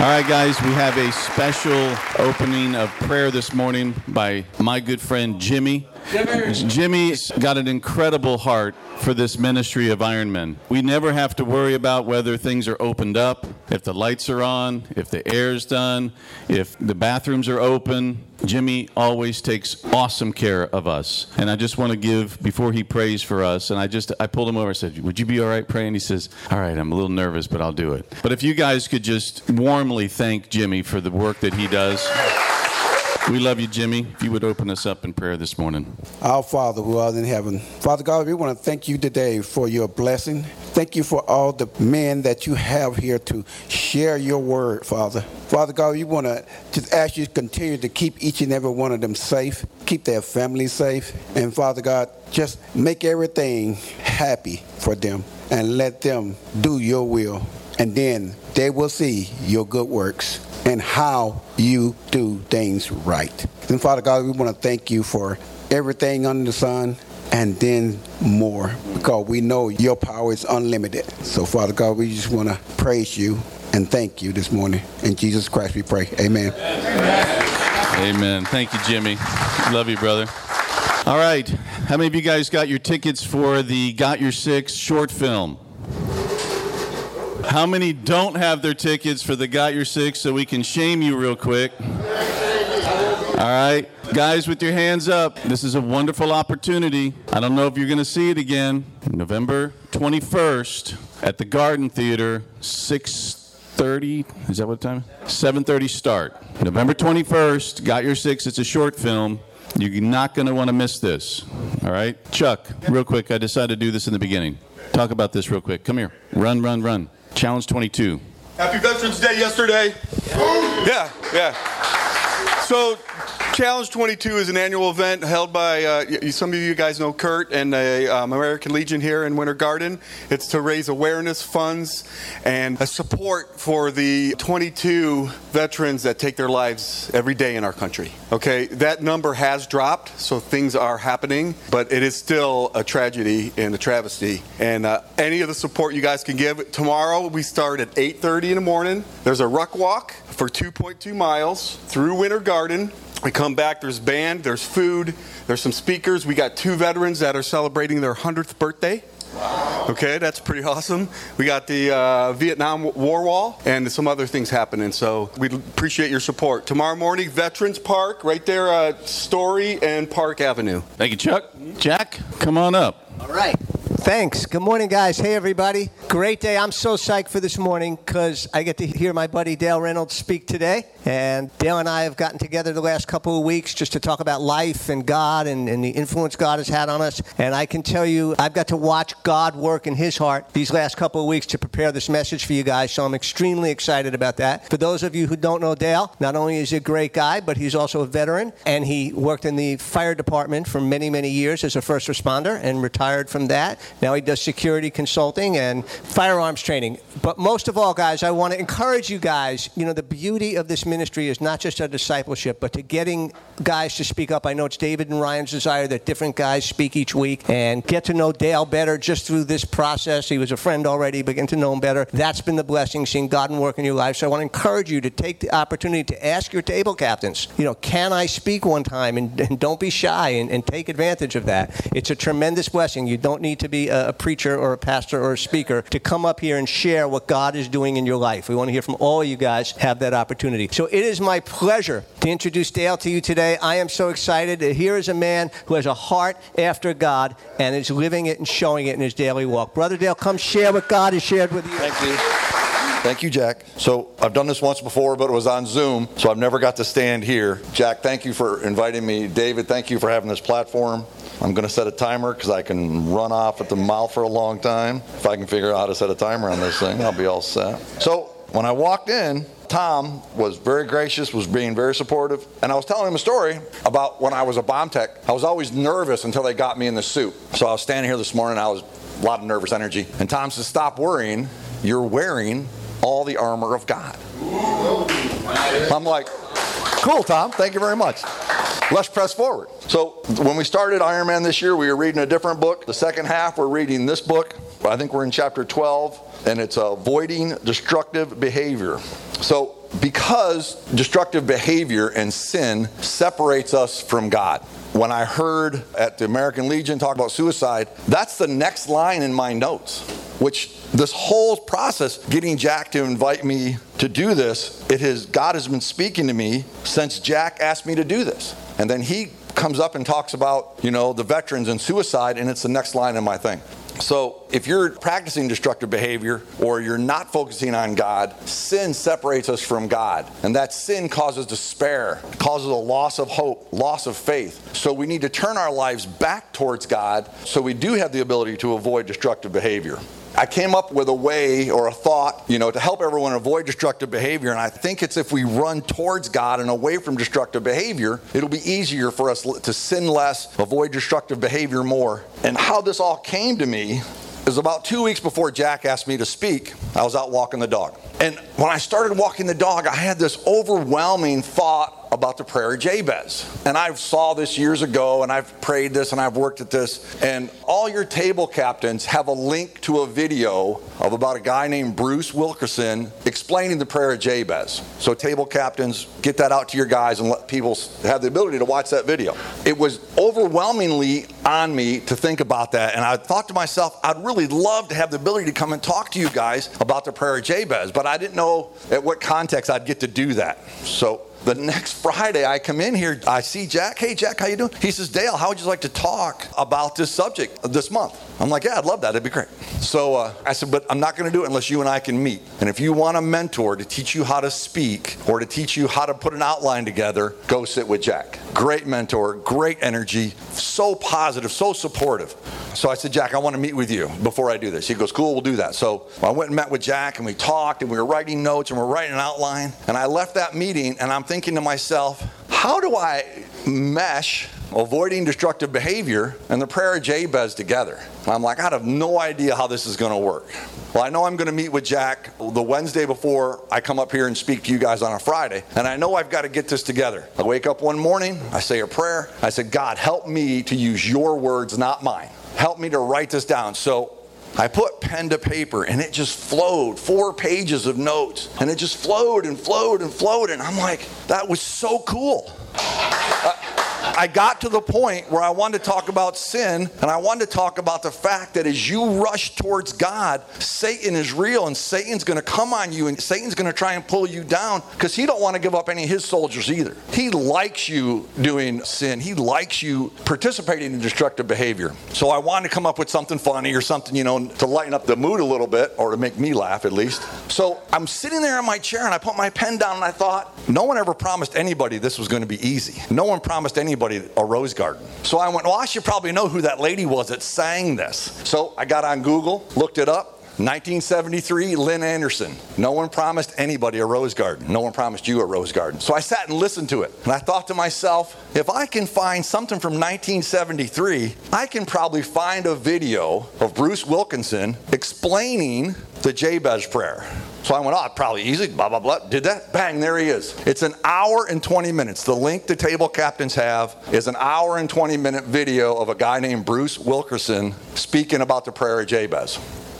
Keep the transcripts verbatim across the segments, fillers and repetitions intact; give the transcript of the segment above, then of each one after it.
All right, guys, we have a special opening of prayer this morning by my good friend Jimmy. Jimmy's got an incredible heart for this ministry of Iron Men. We never have to worry about whether things are opened up, if the lights are on, if the air's done, if the bathrooms are open. Jimmy always takes awesome care of us. And I just want to give, before he prays for us, and I just, I pulled him over and said, would you be all right praying? He says, all right, I'm a little nervous, but I'll do it. But if you guys could just warmly thank Jimmy for the work that he does. We love you, Jimmy. If you would open us up in prayer this morning. Our Father who art in heaven. Father God, we want to thank you today for your blessing. Thank you for all the men that you have here to share your word, Father. Father God, we want to just ask you to continue to keep each and every one of them safe, keep their families safe, and Father God, just make everything happy for them and let them do your will. And then they will see your good works and how you do things right. And Father God, we want to thank you for everything under the sun and then more, because we know your power is unlimited. So Father God, we just want to praise you and thank you this morning. In Jesus Christ we pray. Amen. Amen. Thank you, Jimmy. Love you, brother. All right. How many of you guys got your tickets for the Got Your Six short film? How many don't have their tickets for the Got Your Six, so we can shame you real quick? All right. Guys, with your hands up, this is a wonderful opportunity. I don't know if you're going to see it again. November twenty-first at the Garden Theater, six thirty. Is that what time? seven thirty start. November twenty-first, Got Your Six. It's a short film. You're not going to want to miss this. All right. Chuck, real quick, I decided to do this in the beginning. Talk about this real quick. Come here. Run, run, run. Challenge twenty-two. Happy Veterans Day yesterday. Yeah, yeah. So Challenge twenty-two is an annual event held by, uh, some of you guys know Kurt and the um, American Legion here in Winter Garden. It's to raise awareness funds and a support for the twenty-two veterans that take their lives every day in our country. Okay, that number has dropped, so things are happening, but it is still a tragedy and a travesty. And uh, any of the support you guys can give, tomorrow we start at eight thirty in the morning. There's a ruck walk for two point two miles through Winter Garden. We come back, there's band, there's food, there's some speakers. We got two veterans that are celebrating their hundredth birthday. Wow. Okay, that's pretty awesome. We got the uh, Vietnam War Wall and some other things happening, so we appreciate your support. Tomorrow morning, Veterans Park, right there, uh, Story and Park Avenue. Thank you, Chuck. Jack, come on up. All right. Thanks. Good morning, guys. Hey, everybody. Great day. I'm so psyched for this morning because I get to hear my buddy Dale Reynolds speak today. And Dale and I have gotten together the last couple of weeks just to talk about life and God and, and the influence God has had on us. And I can tell you, I've got to watch God work in his heart these last couple of weeks to prepare this message for you guys. So I'm extremely excited about that. For those of you who don't know Dale, not only is he a great guy, but he's also a veteran. And he worked in the fire department for many, many years as a first responder and retired from that. Now he does security consulting and firearms training. But most of all, guys, I want to encourage you guys, you know, the beauty of this ministry is not just our discipleship, but to getting guys to speak up. I know it's David and Ryan's desire that different guys speak each week and get to know Dale better just through this process. He was a friend already, but get to know him better. That's been the blessing, seeing God and work in your life. So I want to encourage you to take the opportunity to ask your table captains, you know, can I speak one time? And, and don't be shy and, and take advantage of that. It's a tremendous blessing. You don't need to be a preacher or a pastor or a speaker to come up here and share what God is doing in your life. We want to hear from all you guys, have that opportunity. So it is my pleasure to introduce Dale to you today. I am so excited. Here is a man who has a heart after God and is living it and showing it in his daily walk. Brother Dale, come share what God has shared with you. Thank you. Thank you, Jack. So I've done this once before, but it was on Zoom, so I've never got to stand here. Jack, thank you for inviting me. David, thank you for having this platform. I'm going to set a timer because I can run off at the mouth for a long time. If I can figure out how to set a timer on this thing, I'll be all set. So when I walked in, Tom was very gracious, was being very supportive, and I was telling him a story about when I was a bomb tech. I was always nervous until they got me in the suit. So I was standing here this morning, I was a lot of nervous energy, and Tom says, stop worrying, you're wearing all the armor of God. I'm like, cool, Tom, thank you very much. let's press forward. So when we started Iron Man this year, we were reading a different book. The second half, we're reading this book. I think we're in chapter twelve, and it's Avoiding Destructive Behavior. So because destructive behavior and sin separates us from God. When I heard at the American Legion talk about suicide, that's the next line in my notes, which this whole process, getting Jack to invite me to do this, it has, God has been speaking to me since Jack asked me to do this. And then he comes up and talks about, you know, the veterans and suicide, and it's the next line in my thing. So if you're practicing destructive behavior or you're not focusing on God, sin separates us from God. And that sin causes despair, causes a loss of hope, loss of faith. So we need to turn our lives back towards God so we do have the ability to avoid destructive behavior. I came up with a way or a thought, you know, to help everyone avoid destructive behavior. And I think it's if we run towards God and away from destructive behavior, it'll be easier for us to sin less, avoid destructive behavior more. And how this all came to me is about two weeks before Jack asked me to speak, I was out walking the dog. And when I started walking the dog, I had this overwhelming thought about the Prayer of Jabez. And I saw this years ago, and I've prayed this, and I've worked at this. And all your table captains have a link to a video of about a guy named Bruce Wilkinson explaining the Prayer of Jabez. So table captains, get that out to your guys and let people have the ability to watch that video. It was overwhelmingly on me to think about that. And I thought to myself, I'd really love to have the ability to come and talk to you guys about the Prayer of Jabez, but I didn't know at what context I'd get to do that. So the next Friday, I come in here, I see Jack. Hey, Jack, how you doing? He says, Dale, how would you like to talk about this subject this month? I'm like, yeah, I'd love that. It'd be great. So uh, I said, but I'm not going to do it unless you and I can meet. And if you want a mentor to teach you how to speak or to teach you how to put an outline together, go sit with Jack. Great mentor, great energy, so positive, so supportive. So I said, Jack, I want to meet with you before I do this. He goes, cool, we'll do that. So I went and met with Jack, and we talked, and we were writing notes, and we we're writing an outline. And I left that meeting, and I'm thinking to myself, how do I mesh avoiding destructive behavior and the Prayer of Jabez together? And I'm like, I have no idea how this is going to work. Well, I know I'm going to meet with Jack the Wednesday before I come up here and speak to you guys on a Friday, and I know I've got to get this together. I wake up one morning, I say a prayer. I said, God, help me to use your words, not mine. Help me to write this down. So I put pen to paper, and it just flowed, four pages of notes, and it just flowed and flowed and flowed, and I'm like, that was so cool. Uh, I got to the point where I wanted to talk about sin, and I wanted to talk about the fact that as you rush towards God, Satan is real, and Satan's going to come on you, and Satan's going to try and pull you down, because he don't want to give up any of his soldiers either. He likes you doing sin. He likes you participating in destructive behavior. So I wanted to come up with something funny or something, you know, to lighten up the mood a little bit, or to make me laugh at least. So I'm sitting there in my chair, and I put my pen down, and I thought, no one ever promised anybody this was going to be easy. No one promised anybody a rose garden. So I went, well, I should probably know who that lady was that sang this. So I got on Google, looked it up. nineteen seventy-three, Lynn Anderson. No one promised anybody a rose garden. No one promised you a rose garden. So I sat and listened to it. And I thought to myself, if I can find something from nineteen seventy-three, I can probably find a video of Bruce Wilkinson explaining the Jabez prayer. So I went, oh, probably easy, blah, blah, blah. Did that? Bang, there he is. It's an hour and twenty minutes. The link the table captains have is an hour and twenty minute video of a guy named Bruce Wilkinson speaking about the Prayer of Jabez.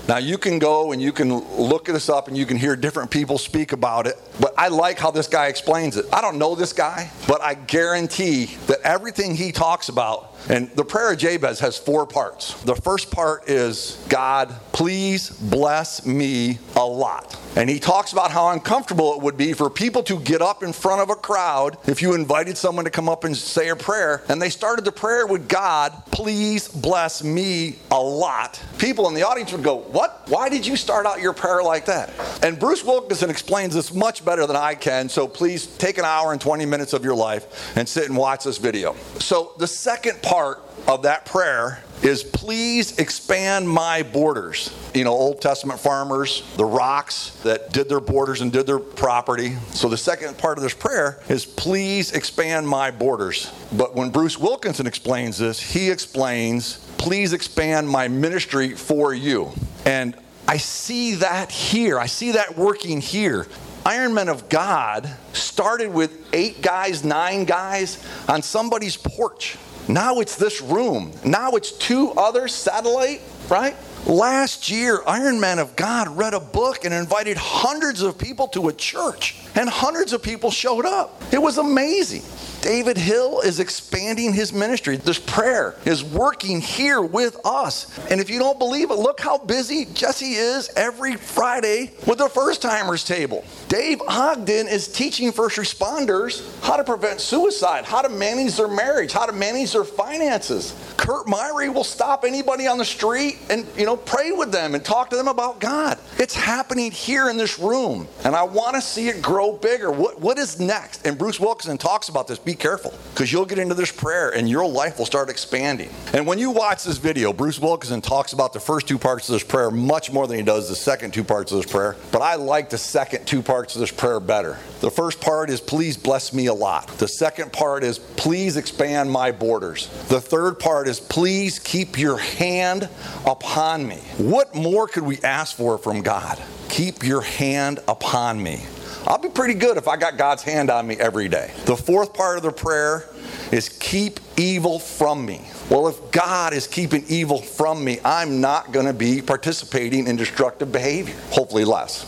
Now, you can go and you can look this up and you can hear different people speak about it. But I like how this guy explains it. I don't know this guy, but I guarantee that everything he talks about, and the Prayer of Jabez has four parts. The first part is, God, please bless me a lot. And he talks about how uncomfortable it would be for people to get up in front of a crowd if you invited someone to come up and say a prayer. And they started the prayer with, God, please bless me a lot. People in the audience would go, what? Why did you start out your prayer like that? And Bruce Wilkinson explains this much better than I can. So please take an hour and twenty minutes of your life and sit and watch this video. So the second part part of that prayer is, please expand my borders. You know, Old Testament farmers, the rocks that did their borders and did their property. So the second part of this prayer is, please expand my borders. But when Bruce Wilkinson explains this, he explains, please expand my ministry for you. And I see that here. I see that working here. Iron Men of God started with eight guys, nine guys on somebody's porch. Now it's this room. Now it's two other satellite, right? Last year, Iron Men of God read a book and invited hundreds of people to a church, and hundreds of people showed up. It was amazing. David Hill is expanding his ministry. This prayer is working here with us. And if you don't believe it, look how busy Jesse is every Friday with the First Timers table. Dave Ogden is teaching first responders how to prevent suicide, how to manage their marriage, how to manage their finances. Kurt Myrie will stop anybody on the street and, you know, pray with them and talk to them about God. It's happening here in this room, and I want to see it grow bigger. What, what is next? And Bruce Wilkinson talks about this. Be careful, because you'll get into this prayer and your life will start expanding. And when you watch this video, Bruce Wilkinson talks about the first two parts of this prayer much more than he does the second two parts of this prayer. But I like the second two parts of this prayer better. The first part is, please bless me a lot. The second part is, please expand my borders. The third part is, please keep your hand upon me. What more could we ask for from God? Keep your hand upon me. I'll be pretty good if I got God's hand on me every day. The fourth part of the prayer is, keep evil from me. Well, if God is keeping evil from me, I'm not going to be participating in destructive behavior. Hopefully less.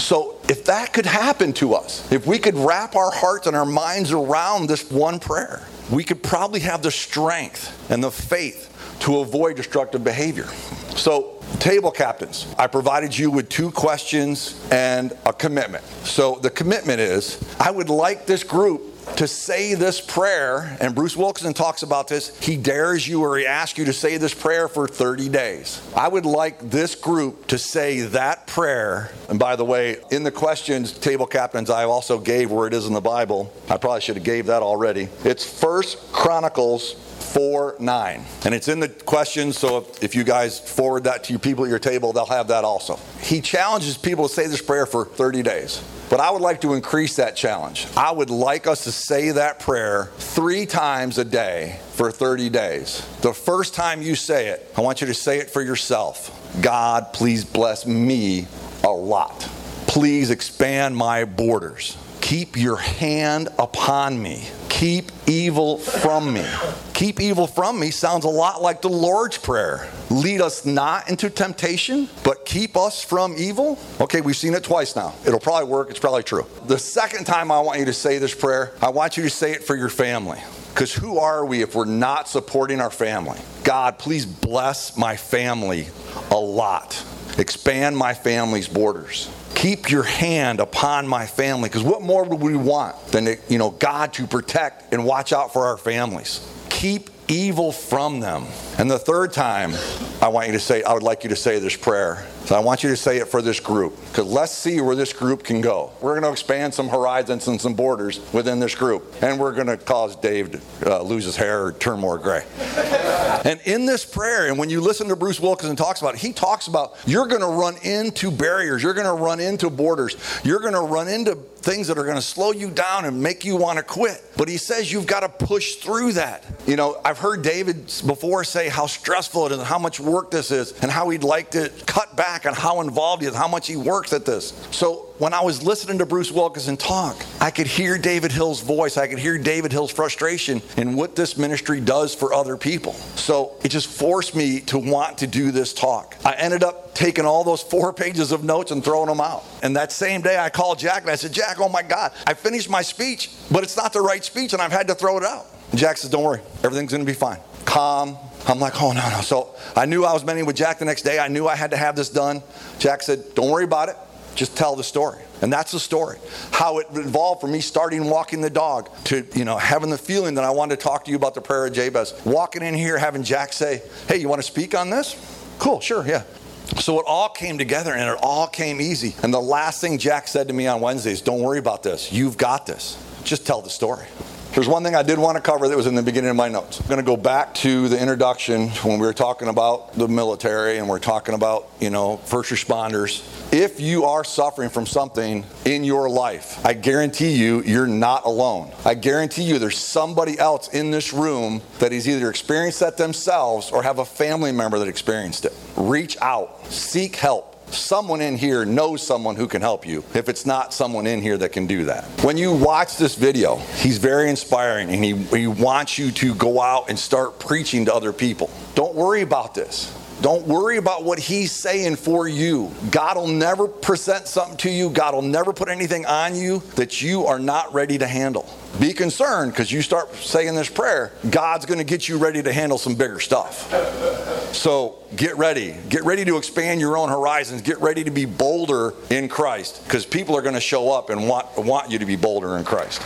So if that could happen to us, if we could wrap our hearts and our minds around this one prayer, we could probably have the strength and the faith to avoid destructive behavior. So, table captains, I provided you with two questions and a commitment. So the commitment is, I would like this group to say this prayer, and Bruce Wilkinson talks about this, he dares you or he asks you to say this prayer for thirty days. I would like this group to say that prayer. And by the way, in the questions, table captains, I also gave where it is in the Bible. I probably should have gave that already. It's First Chronicles four nine, and it's in the question, so if, if you guys forward that to your people at your table, they'll have that also. He challenges people to say this prayer for thirty days, but I would like to increase that challenge. I would like us to say that prayer three times a day for thirty days. The first time you say it, I want you to say it for yourself. God, please bless me a lot. Please expand my borders. Keep your hand upon me. Keep evil from me. Keep evil from me sounds a lot like the Lord's Prayer. Lead us not into temptation, but keep us from evil. Okay, we've seen it twice now. It'll probably work. It's probably true. The second time I want you to say this prayer, I want you to say it for your family. Because who are we if we're not supporting our family? God, please bless my family a lot. Expand my family's borders. Keep your hand upon my family, because what more would we want than to, you know, God to protect and watch out for our families? Keep evil from them. And the third time, I want you to say, I would like you to say this prayer. So I want you to say it for this group, because let's see where this group can go. We're going to expand some horizons and some borders within this group, and we're going to cause Dave to uh, lose his hair or turn more gray. And in this prayer, and when you listen to Bruce Wilkinson talks about it, he talks about you're going to run into barriers, you're going to run into borders, you're going to run into things that are going to slow you down and make you want to quit. But he says you've got to push through that. You know, I've heard David before say how stressful it is and how much work this is and how he'd like to cut back on how involved he is, how much he works at this. So when I was listening to Bruce Wilkinson talk, I could hear David Hill's voice. I could hear David Hill's frustration in what this ministry does for other people. So it just forced me to want to do this talk. I ended up taking all those four pages of notes and throwing them out. And that same day I called Jack and I said, Jack, oh my God, I finished my speech, but it's not the right speech and I've had to throw it out. And Jack says, don't worry, everything's going to be fine. Calm. I'm like, oh, no, no. So I knew I was meeting with Jack the next day. I knew I had to have this done. Jack said, don't worry about it. Just tell the story. And that's the story. How it evolved from me starting walking the dog to, you know, having the feeling that I wanted to talk to you about the prayer of Jabez. Walking in here, having Jack say, hey, you want to speak on this? Cool, sure, yeah. So it all came together and it all came easy. And the last thing Jack said to me on Wednesday is, don't worry about this. You've got this. Just tell the story. There's one thing I did want to cover that was in the beginning of my notes. I'm going to go back to the introduction when we were talking about the military and we're talking about, you know, first responders. If you are suffering from something in your life, I guarantee you, you're not alone. I guarantee you there's somebody else in this room that has either experienced that themselves or have a family member that experienced it. Reach out. Seek help. someone in here knows someone who can help you. If it's not someone in here that can do that. When you watch this video, he's very inspiring, and he, he wants you to go out and start preaching to other people. Don't worry about this. Don't worry about what he's saying for you. God will never present something to you. God will never put anything on you that you are not ready to handle. Be concerned, because you start saying this prayer, God's going to get you ready to handle some bigger stuff. So get ready. Get ready to expand your own horizons. Get ready to be bolder in Christ, because people are going to show up and want, want you to be bolder in Christ.